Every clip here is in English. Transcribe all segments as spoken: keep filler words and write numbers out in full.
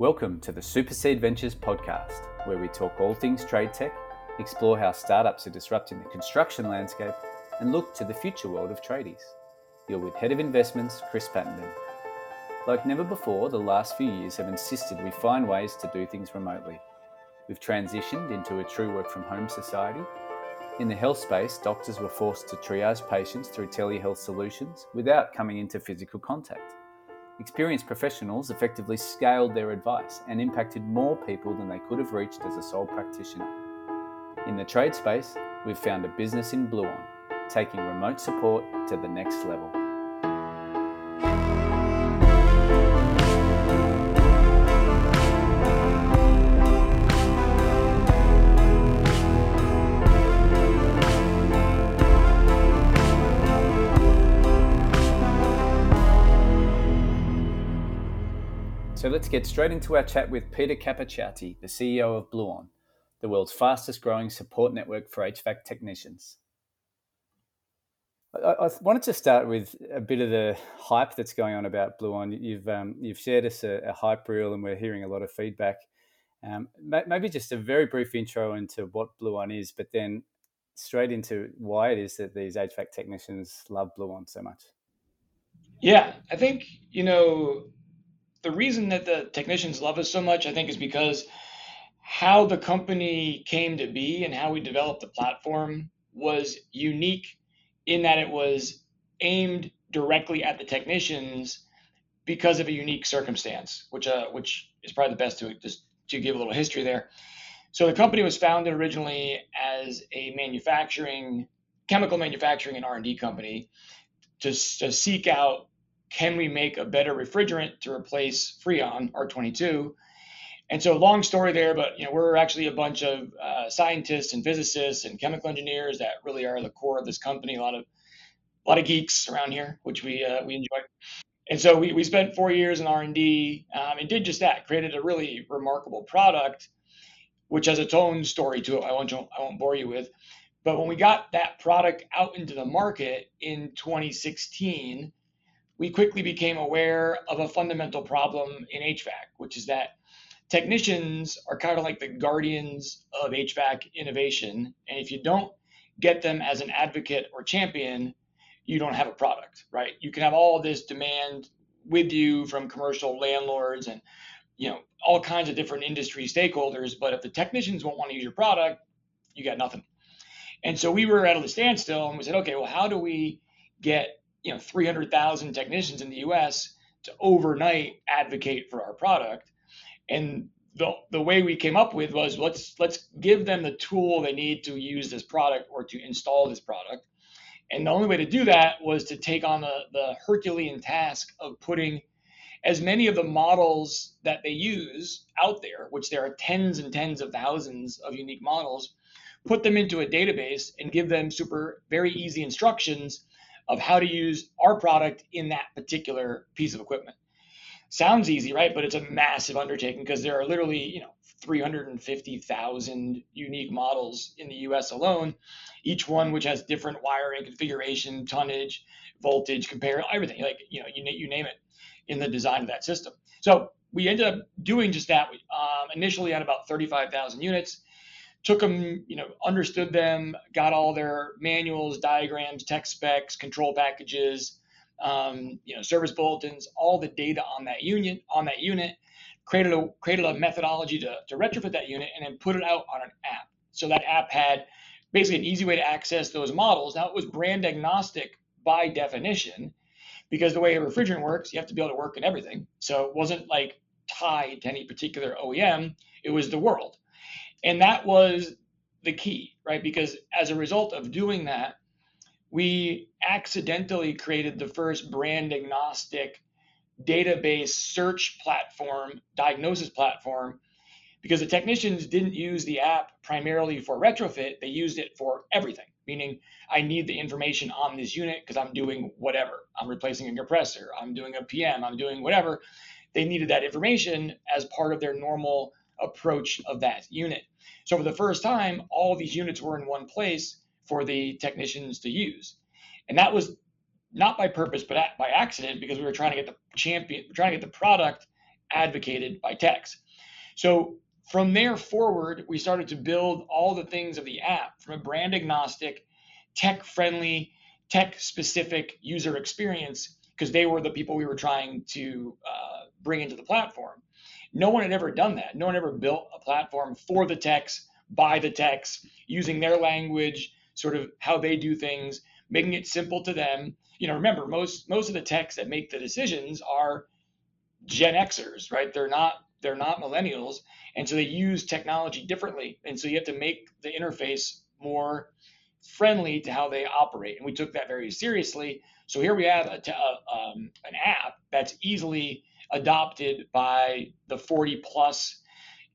Welcome to the Super Seed Ventures podcast, where we talk all things trade tech, explore how startups are disrupting the construction landscape, and look to the future world of tradies. You're with Head of Investments, Chris Pattenden. Like never before, the last few years have insisted we find ways to do things remotely. We've transitioned into a true work-from-home society. In the health space, doctors were forced to triage patients through telehealth solutions without coming into physical contact. Experienced professionals effectively scaled their advice and impacted more people than they could have reached as a sole practitioner. In the trade space, we've found a business in Bluon, taking remote support to the next level. So let's get straight into our chat with Peter Capuciati, the C E O of Bluon, the world's fastest growing support network for H V A C technicians. I, I wanted to start with a bit of the hype that's going on about Bluon. You've um, you've shared us a, a hype reel and we're hearing a lot of feedback. Um, maybe just a very brief intro into what Bluon is, but then straight into why it is that these H V A C technicians love Bluon so much. Yeah, I think, you know, the reason that the technicians love us so much, I think, is because how the company came to be and how we developed the platform was unique in that it was aimed directly at the technicians because of a unique circumstance, which uh, which is probably the best to just to give a little history there. So the company was founded originally as a manufacturing, chemical manufacturing and R and D company to, to seek out, can we make a better refrigerant to replace Freon, R twenty-two? And so long story there, but you know, we're actually a bunch of uh, scientists and physicists and chemical engineers that really are the core of this company. A lot of a lot of geeks around here, which we uh, we enjoy. And so we, we spent four years in R and D um, and did just that, created a really remarkable product, which has its own story to it. I won't, I won't bore you with. But when we got that product out into the market in twenty sixteen, we quickly became aware of a fundamental problem in H V A C, which is that technicians are kind of like the guardians of H V A C innovation. And if you don't get them as an advocate or champion, you don't have a product, right? You can have all this demand with you from commercial landlords and, you know, all kinds of different industry stakeholders. But if the technicians won't want to use your product, you got nothing. And so we were at a standstill and we said, okay, well, how do we get you know, three hundred thousand technicians in the U S to overnight advocate for our product? And the the way we came up with was let's let's give them the tool they need to use this product or to install this product. And the only way to do that was to take on the, the Herculean task of putting as many of the models that they use out there, which there are tens and tens of thousands of unique models, put them into a database and give them super, very easy instructions of how to use our product in that particular piece of equipment. Sounds easy, right? But it's a massive undertaking because there are literally, you know, three hundred fifty thousand unique models in the U S alone, each one which has different wiring configuration, tonnage, voltage, compare, everything, like, you know, you, you name it in the design of that system. So we ended up doing just that. We, um, initially had about thirty-five thousand units. Took them, you know, understood them, got all their manuals, diagrams, tech specs, control packages, um, you know, service bulletins, all the data on that unit, on that unit, created a created a methodology to, to retrofit that unit and then put it out on an app. So that app had basically an easy way to access those models. Now it was brand agnostic by definition, because the way a refrigerant works, you have to be able to work in everything. So it wasn't like tied to any particular O E M, it was the world. And that was the key, right? Because as a result of doing that, we accidentally created the first brand agnostic database search platform, diagnosis platform, because the technicians didn't use the app primarily for retrofit. They used it for everything, meaning I need the information on this unit because I'm doing whatever. I'm replacing a compressor. I'm doing a P M. I'm doing whatever. They needed that information as part of their normal approach of that unit. So for the first time, all these units were in one place for the technicians to use. And that was not by purpose, but by accident, because we were trying to get the champion, trying to get the product advocated by techs. So from there forward, we started to build all the things of the app from a brand agnostic, tech friendly, tech specific user experience, because they were the people we were trying to uh, bring into the platform. No one had ever done that. No one ever built a platform for the techs, by the techs, using their language, sort of how they do things, making it simple to them. You know, remember, most most of the techs that make the decisions are Gen Xers, right? They're not they're not millennials, and so they use technology differently. And so you have to make the interface more friendly to how they operate. And we took that very seriously. So here we have a, a, um, an app that's easily adopted by the forty plus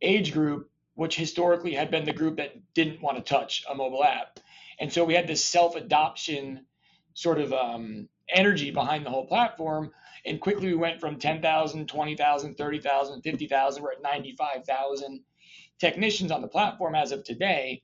age group, which historically had been the group that didn't want to touch a mobile app. And so we had this self-adoption sort of um, energy behind the whole platform. And quickly we went from ten thousand, twenty thousand, thirty thousand, fifty thousand, we're at ninety-five thousand technicians on the platform as of today.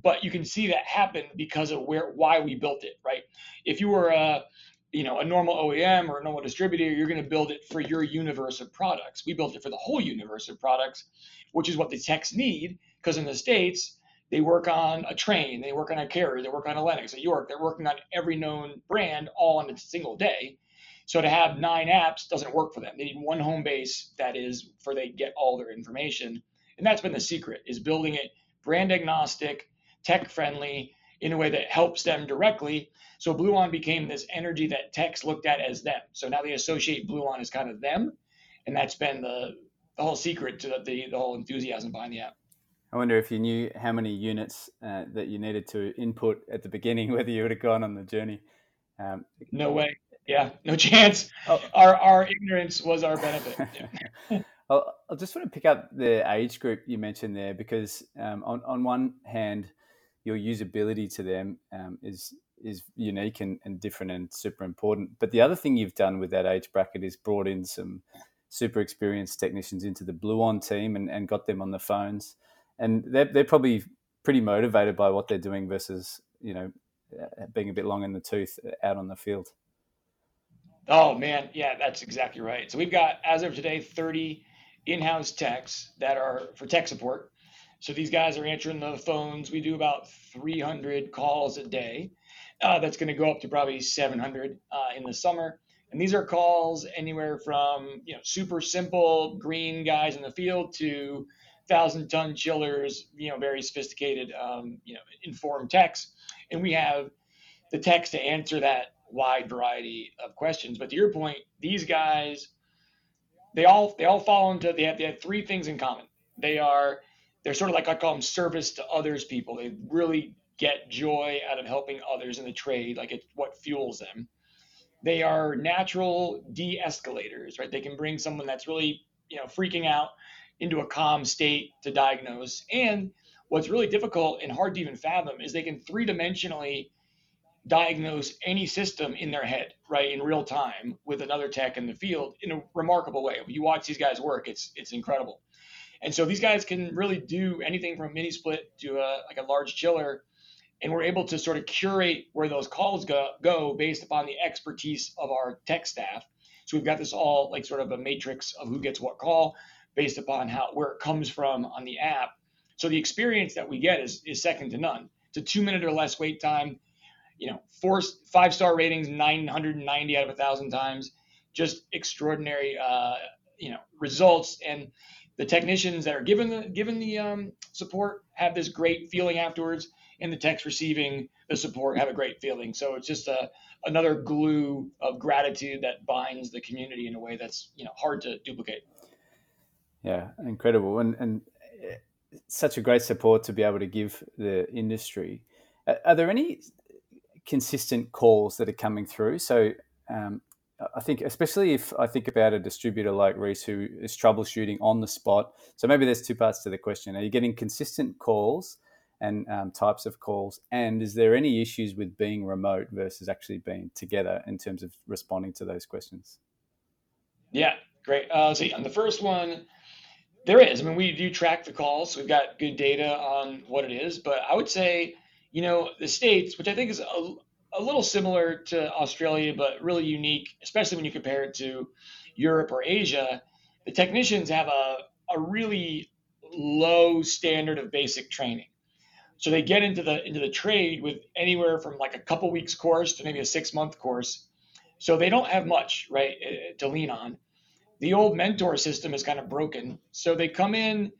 But you can see that happen because of where, why we built it, right? If you were a, you know, a normal O E M or a normal distributor, you're going to build it for your universe of products. We built it for the whole universe of products, which is what the techs need, because in the States, they work on a train, they work on a Carrier, they work on a Lennox, a York, they're working on every known brand all in a single day. So to have nine apps doesn't work for them. They need one home base that is where they get all their information. And that's been the secret, is building it brand agnostic, tech friendly, in a way that helps them directly. So Bluon became this energy that techs looked at as them. So now they associate Bluon as kind of them. And that's been the, the whole secret to the, the, the whole enthusiasm behind the app. I wonder if you knew how many units uh, that you needed to input at the beginning, whether you would have gone on the journey. Um, no way. Yeah, no chance. Oh. Our our ignorance was our benefit. Yeah. I'll, I'll just want to pick up the age group you mentioned there, because um, on, on one hand, your usability to them um, is is unique and, and different and super important. But the other thing you've done with that age bracket is brought in some super experienced technicians into the Bluon team and, and got them on the phones. And they're, they're probably pretty motivated by what they're doing versus, you know, being a bit long in the tooth out on the field. Oh, man. Yeah, that's exactly right. So we've got, as of today, thirty in-house techs that are for tech support. So these guys are answering the phones. We do about three hundred calls a day. Uh, that's going to go up to probably seven hundred uh, in the summer. And these are calls anywhere from, you know, super simple green guys in the field to thousand-ton chillers, you know, very sophisticated, um, you know, informed techs. And we have the techs to answer that wide variety of questions. But to your point, these guys, they all they all fall into they have they have three things in common. They are They're sort of like, I call them service to others people. They really get joy out of helping others in the trade, like it's what fuels them. They are natural de-escalators, right? They can bring someone that's really, you know, freaking out into a calm state to diagnose. And what's really difficult and hard to even fathom is they can three-dimensionally diagnose any system in their head, right, in real time with another tech in the field in a remarkable way. You watch these guys work, it's it's incredible. And so these guys can really do anything from a mini split to a, like a large chiller. And we're able to sort of curate where those calls go, go based upon the expertise of our tech staff. So we've got this all like sort of a matrix of who gets what call based upon how where it comes from on the app. So the experience that we get is, is second to none. It's a two minute or less wait time, you know, four, five star ratings, nine hundred ninety out of a thousand times, just extraordinary, uh, you know, results. And the technicians that are given the given the um, support have this great feeling afterwards, and the techs receiving the support have a great feeling. So it's just a, another glue of gratitude that binds the community in a way that's, you know, hard to duplicate. Yeah, incredible, and and such a great support to be able to give the industry. Are there any consistent calls that are coming through? So. Um, I think, especially if I think about a distributor like Reese who is troubleshooting on the spot. So maybe there's two parts to the question. Are you getting consistent calls and um, types of calls? And is there any issues with being remote versus actually being together in terms of responding to those questions? Yeah, great. Uh, so on the first one, there is. I mean, we do track the calls. So we've got good data on what it is. But I would say, you know, the States, which I think is a a little similar to Australia, but really unique, especially when you compare it to Europe or Asia, the technicians have a, a really low standard of basic training. So they get into the into the trade with anywhere from like a couple weeks course to maybe a six month course. So they don't have much, right, to lean on. The old mentor system is kind of broken. So they come in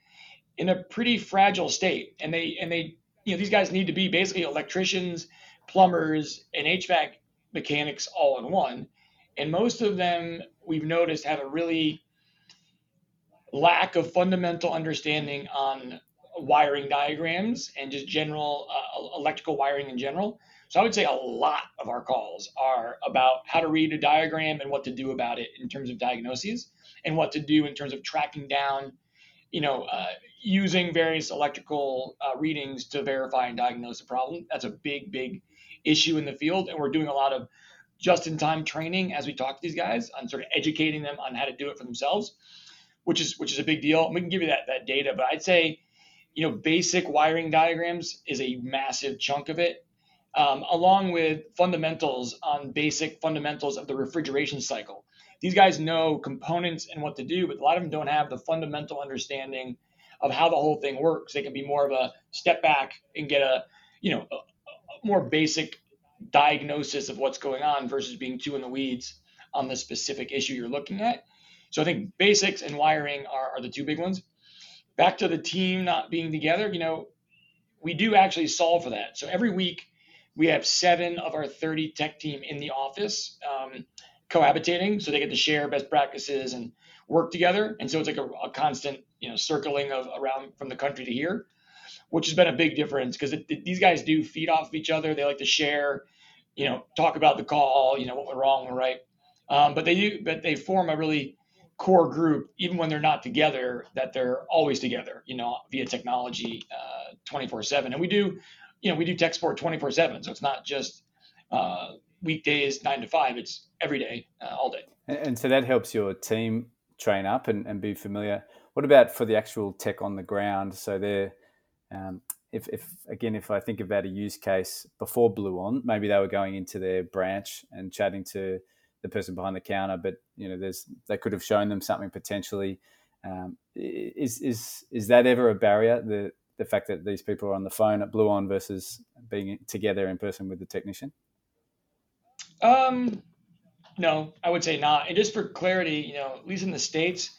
in a pretty fragile state, and they and they you know these guys need to be basically electricians, plumbers, and H V A C mechanics all in one. And most of them, we've noticed, have a really lack of fundamental understanding on wiring diagrams and just general uh, electrical wiring in general. So I would say a lot of our calls are about how to read a diagram and what to do about it in terms of diagnoses, and what to do in terms of tracking down, you know, uh, using various electrical uh, readings to verify and diagnose a problem. That's a big, big issue in the field. And we're doing a lot of just-in-time training as we talk to these guys on sort of educating them on how to do it for themselves, which is which is a big deal. And we can give you that that data, but I'd say, you know, basic wiring diagrams is a massive chunk of it, um, along with fundamentals on basic fundamentals of the refrigeration cycle. These guys know components and what to do, but a lot of them don't have the fundamental understanding of how the whole thing works. They can be more of a step back and get a, you know, a, a more basic diagnosis of what's going on versus being too in the weeds on the specific issue you're looking at. So I think basics and wiring are, are the two big ones. Back to the team not being together, you know, we do actually solve for that. So every week we have seven of our thirty tech team in the office um, cohabitating. So they get to share best practices and work together. And so it's like a, a constant, you know, circling of around from the country to here, which has been a big difference because these guys do feed off of each other. They like to share, you know, talk about the call, you know, what went wrong, what right. Um, but they do, but they form a really core group, even when they're not together, that they're always together, you know, via technology, uh, twenty-four seven. And we do, you know, we do tech support twenty-four seven. So it's not just uh, weekdays, nine to five, it's every day, uh, all day. And so that helps your team train up and, and be familiar. What about for the actual tech on the ground? So they're, um, if, if again, if I think about a use case before Bluon, maybe they were going into their branch and chatting to the person behind the counter, but you know, there's they could have shown them something potentially. Um, is is is that ever a barrier? The the fact that these people are on the phone at Bluon versus being together in person with the technician? Um, no, I would say not. And just for clarity, you know, at least in the States,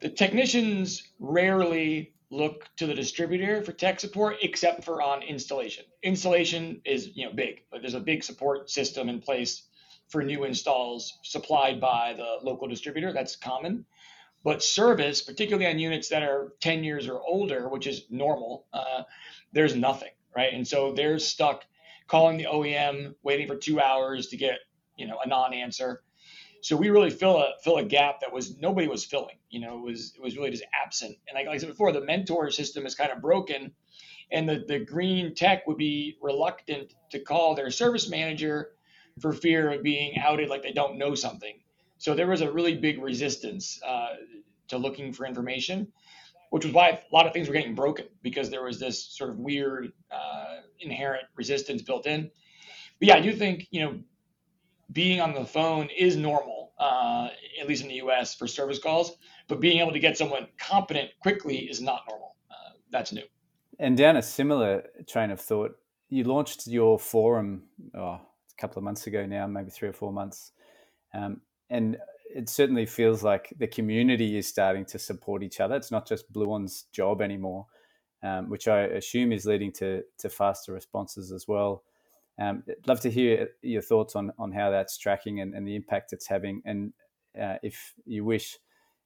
the technicians rarely look to the distributor for tech support, except for on installation. Installation is you know big, but there's a big support system in place for new installs supplied by the local distributor. That's common. But service, particularly on units that are ten years or older, which is normal, uh, there's nothing, right? And so they're stuck calling the O E M, waiting for two hours to get, you know, a non-answer. So we really fill a fill a gap that was nobody was filling. You know, it was it was really just absent. And like, like I said before, the mentor system is kind of broken, and the, the green tech would be reluctant to call their service manager for fear of being outed like they don't know something. So there was a really big resistance uh, to looking for information, which was why a lot of things were getting broken, because there was this sort of weird uh, inherent resistance built in. But yeah, I do think, you know, being on the phone is normal, uh, at least in the U S for service calls, but being able to get someone competent quickly is not normal. Uh, that's new. And down a similar train of thought, you launched your forum, oh, couple of months ago now, maybe three or four months. Um, and it certainly feels like the community is starting to support each other. It's not just Bluon's job anymore, um, which I assume is leading to to faster responses as well. Um, I'd love to hear your thoughts on, on how that's tracking and, and the impact it's having. And uh, if you wish,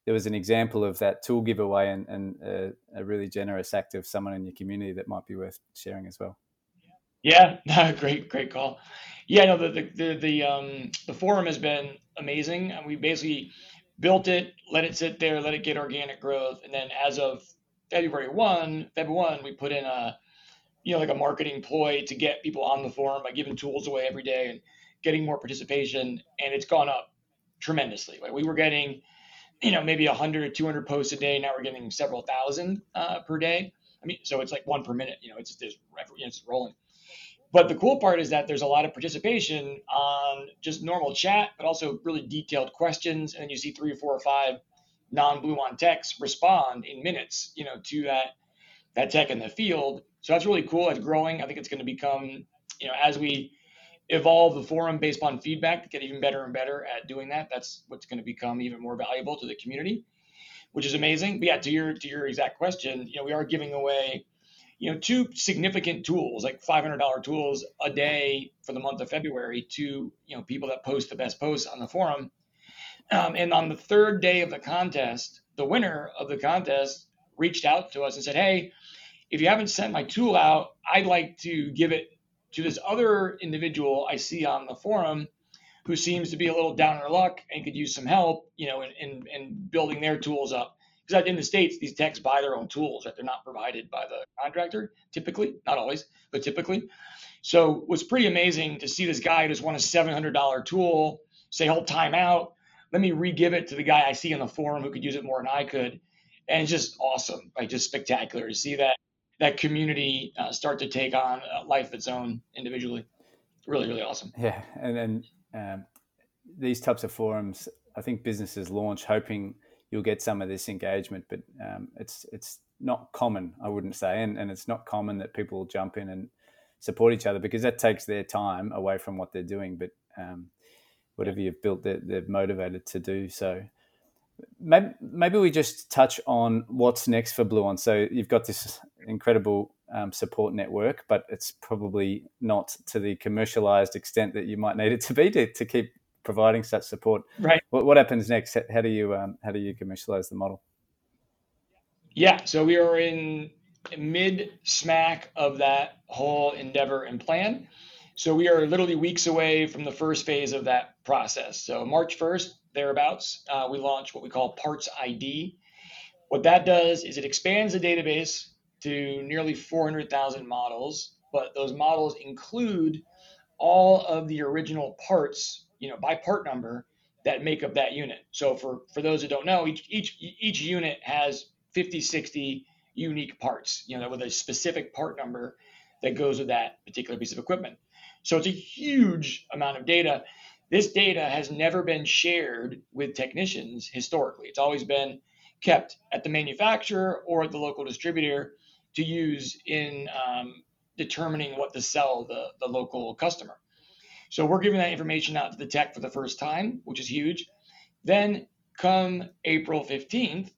there was an example of that tool giveaway and, and a, a really generous act of someone in your community that might be worth sharing as well. Yeah, great, great call. Yeah, no, the the the the, um, the forum has been amazing, and we basically built it, let it sit there, let it get organic growth, and then as of February one, February one, we put in a, you know, like a marketing ploy to get people on the forum by giving tools away every day and getting more participation, and it's gone up tremendously. Like we were getting, you know, maybe one hundred or two hundred posts a day. Now we're getting several thousand uh, per day. I mean, so it's like one per minute. You know, it's there's it's rolling. But the cool part is that there's a lot of participation on just normal chat, but also really detailed questions. And you see three or four or five non-Bluon techs respond in minutes, you know, to that that tech in the field. So that's really cool. It's growing. I think it's going to become, you know, as we evolve the forum based on feedback, to get even better and better at doing that. That's what's going to become even more valuable to the community, which is amazing. But yeah, to your to your exact question, you know, we are giving away, you know, two significant tools, like five hundred dollars tools a day for the month of February to, you know, people that post the best posts on the forum. Um, and on the third day of the contest, the winner of the contest reached out to us and said, hey, if you haven't sent my tool out, I'd like to give it to this other individual I see on the forum who seems to be a little down on luck and could use some help, you know, in, in, in building their tools up. Because in the States, these techs buy their own tools, right? They're not provided by the contractor, typically, not always, but typically. So it was pretty amazing to see this guy who just won a seven hundred dollars tool say, "Hold time out. Let me re-give it to the guy I see in the forum who could use it more than I could." And it's just awesome, like just spectacular to see that that community uh, start to take on a life of its own individually. Really, really awesome. Yeah, and then um, these types of forums, I think businesses launch hoping you'll get some of this engagement, but um, it's it's not common, I wouldn't say, and, and it's not common that people jump in and support each other, because that takes their time away from what they're doing. But um, whatever you've built, they're, they're motivated to do so. Maybe, maybe we just touch on what's next for Bluon. So you've got this incredible um, support network, but it's probably not to the commercialized extent that you might need it to be to, to keep providing such support. Right. What, what happens next? How do you um, how do you commercialize the model? Yeah. So we are in mid smack of that whole endeavor and plan. So we are literally weeks away from the first phase of that process. So March first, thereabouts, uh, we launch what we call Parts I D. What that does is it expands the database to nearly four hundred thousand models, but those models include all of the original parts, you know, by part number that make up that unit. So for, for those who don't know, each each each unit has fifty, sixty unique parts, you know, with a specific part number that goes with that particular piece of equipment. So it's a huge amount of data. This data has never been shared with technicians historically. It's always been kept at the manufacturer or at the local distributor to use in um, determining what to sell the, the local customer. So we're giving that information out to the tech for the first time, which is huge. Then come April fifteenth,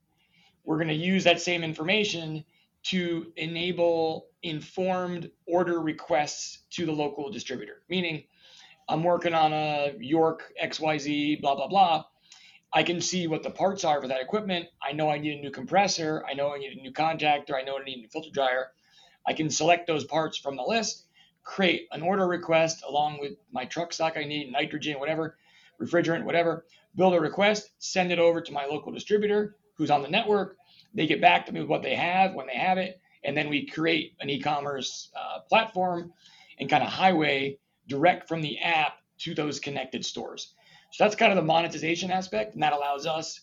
we're going to use that same information to enable informed order requests to the local distributor, meaning I'm working on a York X Y Z, blah, blah, blah. I can see what the parts are for that equipment. I know I need a new compressor. I know I need a new contactor. I know I need a new filter dryer. I can select those parts from the list, create an order request along with my truck stock I need, nitrogen, whatever, refrigerant, whatever, build a request, send it over to my local distributor who's on the network. They get back to me with what they have when they have it. And then we create an e-commerce uh, platform and kind of highway direct from the app to those connected stores. So that's kind of the monetization aspect. And that allows us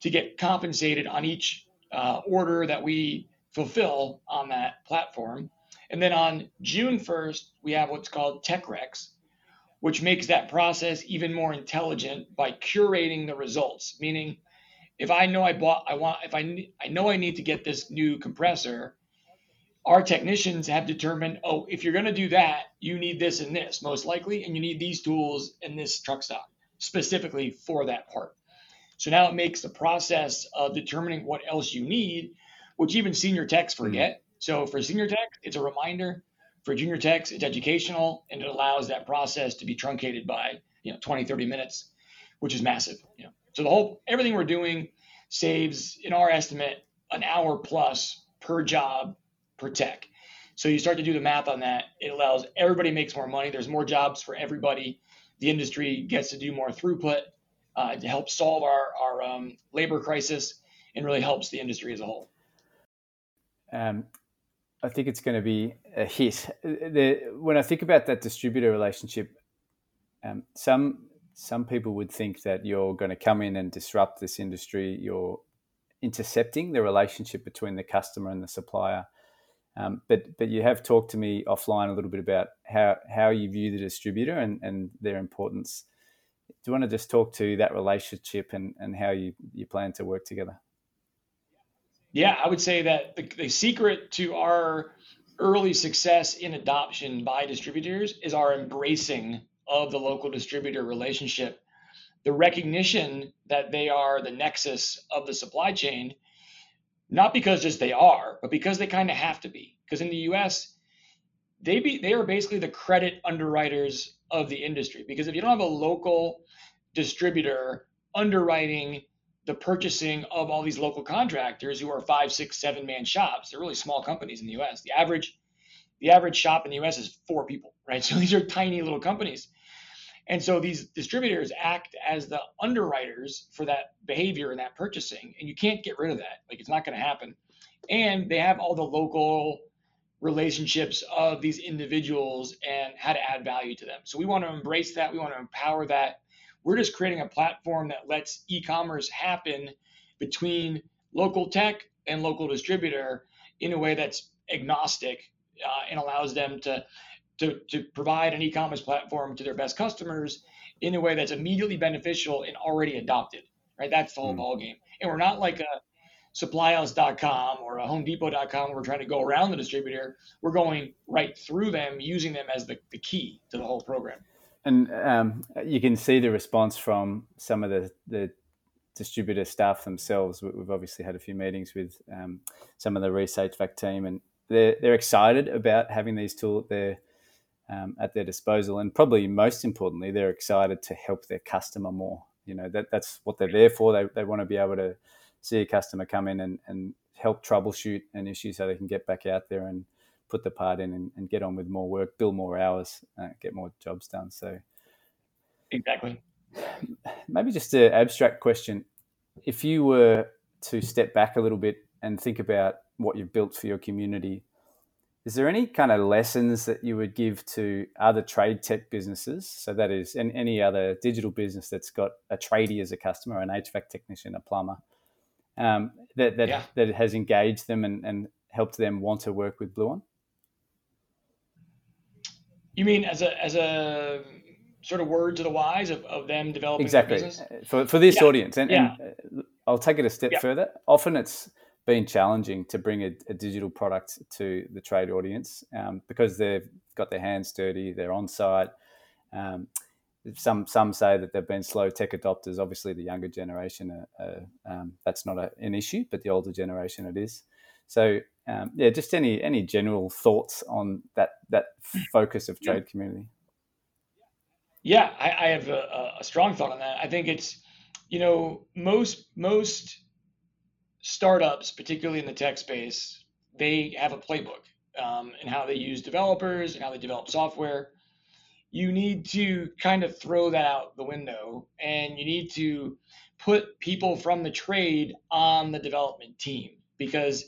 to get compensated on each uh, order that we fulfill on that platform. And then on June first, we have what's called TechRex, which makes that process even more intelligent by curating the results, meaning if I know I bought, I want, if I, I know I need to get this new compressor, our technicians have determined, oh, if you're going to do that, you need this and this most likely, and you need these tools and this truck stock specifically for that part. So now it makes the process of determining what else you need, which even senior techs forget. Mm-hmm. So for senior techs, it's a reminder. For junior techs, it's educational, and it allows that process to be truncated by, you know, twenty, thirty minutes, which is massive, you know. So the whole, everything we're doing saves, in our estimate, an hour plus per job per tech. So you start to do the math on that. It allows everybody makes more money. There's more jobs for everybody. The industry gets to do more throughput uh, to help solve our, our um, labor crisis, and really helps the industry as a whole. Um, I think it's going to be a hit. The, when I think about that distributor relationship, um, some... Some people would think that you're going to come in and disrupt this industry. You're intercepting the relationship between the customer and the supplier. Um, but but you have talked to me offline a little bit about how, how you view the distributor and, and their importance Do you want to just talk to that relationship and, and how you, you plan to work together? Yeah, I would say that the, the secret to our early success in adoption by distributors is our embracing of the local distributor relationship, the recognition that they are the nexus of the supply chain, not because just they are, but because they kind of have to be. Because in the U S, they be, they are basically the credit underwriters of the industry. Because if you don't have a local distributor underwriting the purchasing of all these local contractors who are five, six, seven man shops, they're really small companies in the U S. The average, the average shop in the U S is four people, right? So these are tiny little companies. And so these distributors act as the underwriters for that behavior and that purchasing. And you can't get rid of that. Like, it's not going to happen. And they have all the local relationships of these individuals and how to add value to them. So we want to embrace that. We want to empower that. We're just creating a platform that lets e-commerce happen between local tech and local distributor in a way that's agnostic uh, and allows them to, to, to provide an e-commerce platform to their best customers in a way that's immediately beneficial and already adopted, right? That's the whole mm-hmm. ballgame. And we're not like a supply house dot com or a home depot dot com where we're trying to go around the distributor. We're going right through them, using them as the, the key to the whole program. And um, you can see the response from some of the, the distributor staff themselves. We've obviously had a few meetings with um, some of the Reese H V A C team, and they're, they're excited about having these tools at their, um, at their disposal. And probably most importantly, they're excited to help their customer more. You know, that that's what they're there for. They they want to be able to see a customer come in and, and help troubleshoot an issue so they can get back out there and put the part in and, and get on with more work, bill more hours, uh, get more jobs done. So exactly. Maybe just an abstract question. If you were to step back a little bit and think about what you've built for your community, is there any kind of lessons that you would give to other trade tech businesses? So that is, and any other digital business that's got a tradie as a customer, an H V A C technician, a plumber, um, that that, yeah. that has engaged them and, and helped them want to work with Bluon? You mean as a as a sort of word to the wise of, of them developing exactly their business? for for this yeah. audience, and, yeah. and I'll take it a step yeah. further. Often it's been challenging to bring a, a digital product to the trade audience um, because they've got their hands dirty, they're on site. Um, some some say that they've been slow tech adopters. Obviously, the younger generation are, are, um, that's not a, an issue, but the older generation it is. So um, yeah, just any any general thoughts on that that focus of trade yeah. community? Yeah, I, I have a, a strong thought on that. I think it's, you know, most most startups, particularly in the tech space, they have a playbook um, in how they use developers and how they develop software. You need to kind of throw that out the window, and you need to put people from the trade on the development team, because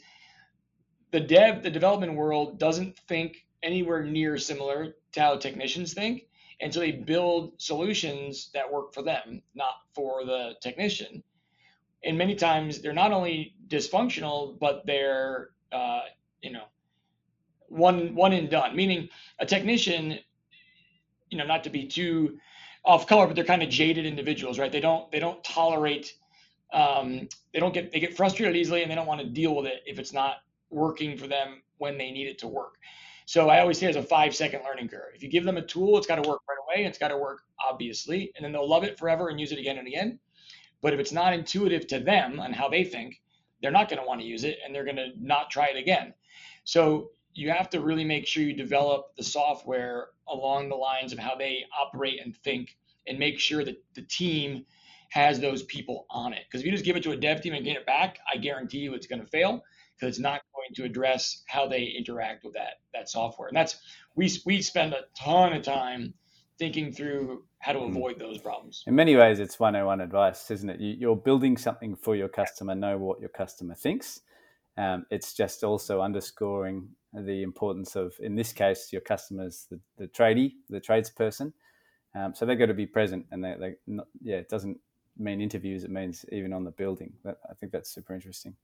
The dev, the development world doesn't think anywhere near similar to how technicians think. And so they build solutions that work for them, not for the technician. And many times they're not only dysfunctional, but they're, uh, you know, one, one and done, meaning a technician, you know, not to be too off color, but they're kind of jaded individuals, right? They don't, they don't tolerate, um, they don't get, they get frustrated easily, and they don't want to deal with it if it's not working for them when they need it to work. So I always say there's a five second learning curve. If you give them a tool, it's got to work right away. It's got to work, obviously, and then they'll love it forever and use it again and again. But if it's not intuitive to them and how they think, they're not going to want to use it, and they're going to not try it again. So you have to really make sure you develop the software along the lines of how they operate and think, and make sure that the team has those people on it. Because if you just give it to a dev team and get it back, I guarantee you it's going to fail. It's not going to address how they interact with that that software. And that's, we we spend a ton of time thinking through how to avoid those problems. In many ways, it's one oh one advice, isn't it? You, you're building something for your customer, know what your customer thinks. Um, it's just also underscoring the importance of, in this case, your customers, the, the tradie, the tradesperson. Um, so they've got to be present, and they, they not, yeah, it doesn't mean interviews, it means even on the building. That, I think that's super interesting.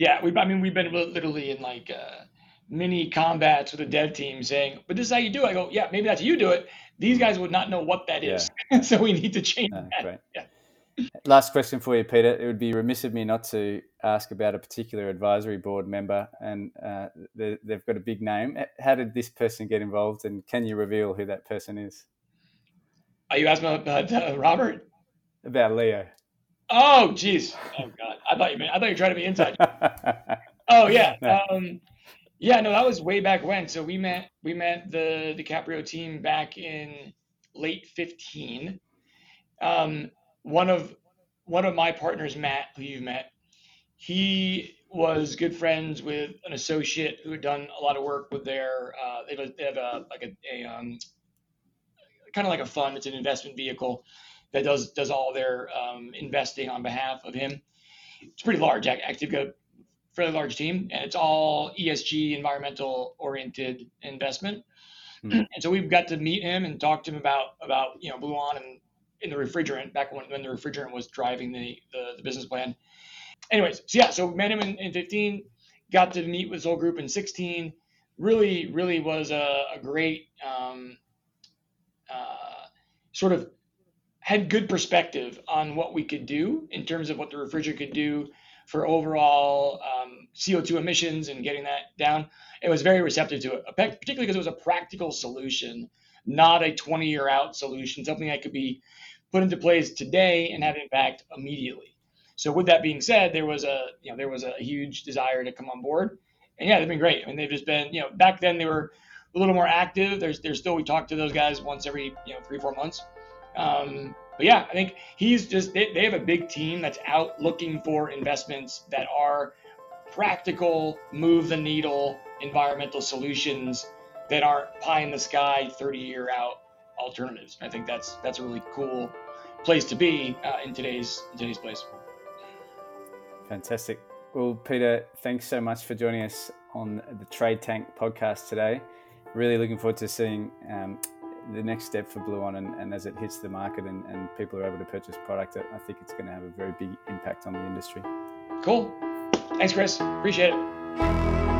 Yeah, we. I mean, we've been literally in like uh, mini combats with a dev team saying, but this is how you do it. I go, yeah, maybe that's how you do it. These guys would not know what that is. Yeah. So we need to change uh, that. Great. Yeah. Last question for you, Peter. It would be remiss of me not to ask about a particular advisory board member, and uh, they, they've got a big name. How did this person get involved, and can you reveal who that person is? Are you asking about uh, Robert? About Leo. Oh, geez. Oh, God. I thought you meant, I thought you were trying to be inside. Oh, yeah. No. Um, yeah, no, that was way back when. So we met, we met the DiCaprio team back in late fifteen. Um, one of, one of my partners, Matt, who you've met, he was good friends with an associate who had done a lot of work with their, uh, they have, a, they have a, like a, a um, kind of like a fund. It's an investment vehicle that does, does all their um, investing on behalf of him. It's pretty large, active, got a fairly large team, and it's all E S G, environmental oriented investment. Mm-hmm. And so we've got to meet him and talk to him about, about, you know, Bluon and in the refrigerant back when, when the refrigerant was driving the, the, the business plan. Anyways, so yeah, so met him in, in fifteen, got to meet with his whole group in sixteen, really, really was a, a great um, uh, sort of, had good perspective on what we could do in terms of what the refrigerant could do for overall um, C O two emissions and getting that down. It was very receptive to it, particularly because it was a practical solution, not a twenty year out solution, something that could be put into place today and have an impact immediately. So with that being said, there was a, you know, there was a huge desire to come on board, and yeah, they've been great. I mean, they've just been, you know, back then they were a little more active. There's, there's still, we talk to those guys once every, you know, three, four months. Um, but yeah, I think he's just, they, they have a big team that's out looking for investments that are practical, move the needle, environmental solutions that aren't pie in the sky, thirty year out alternatives. And I think that's, that's a really cool place to be uh, in today's, in today's place. Fantastic. Well, Peter, thanks so much for joining us on the Trade Tank podcast today. Really looking forward to seeing, um, the next step for Bluon, and, and as it hits the market and, and people are able to purchase product, I think it's going to have a very big impact on the industry. Cool. Thanks, Chris. Appreciate it.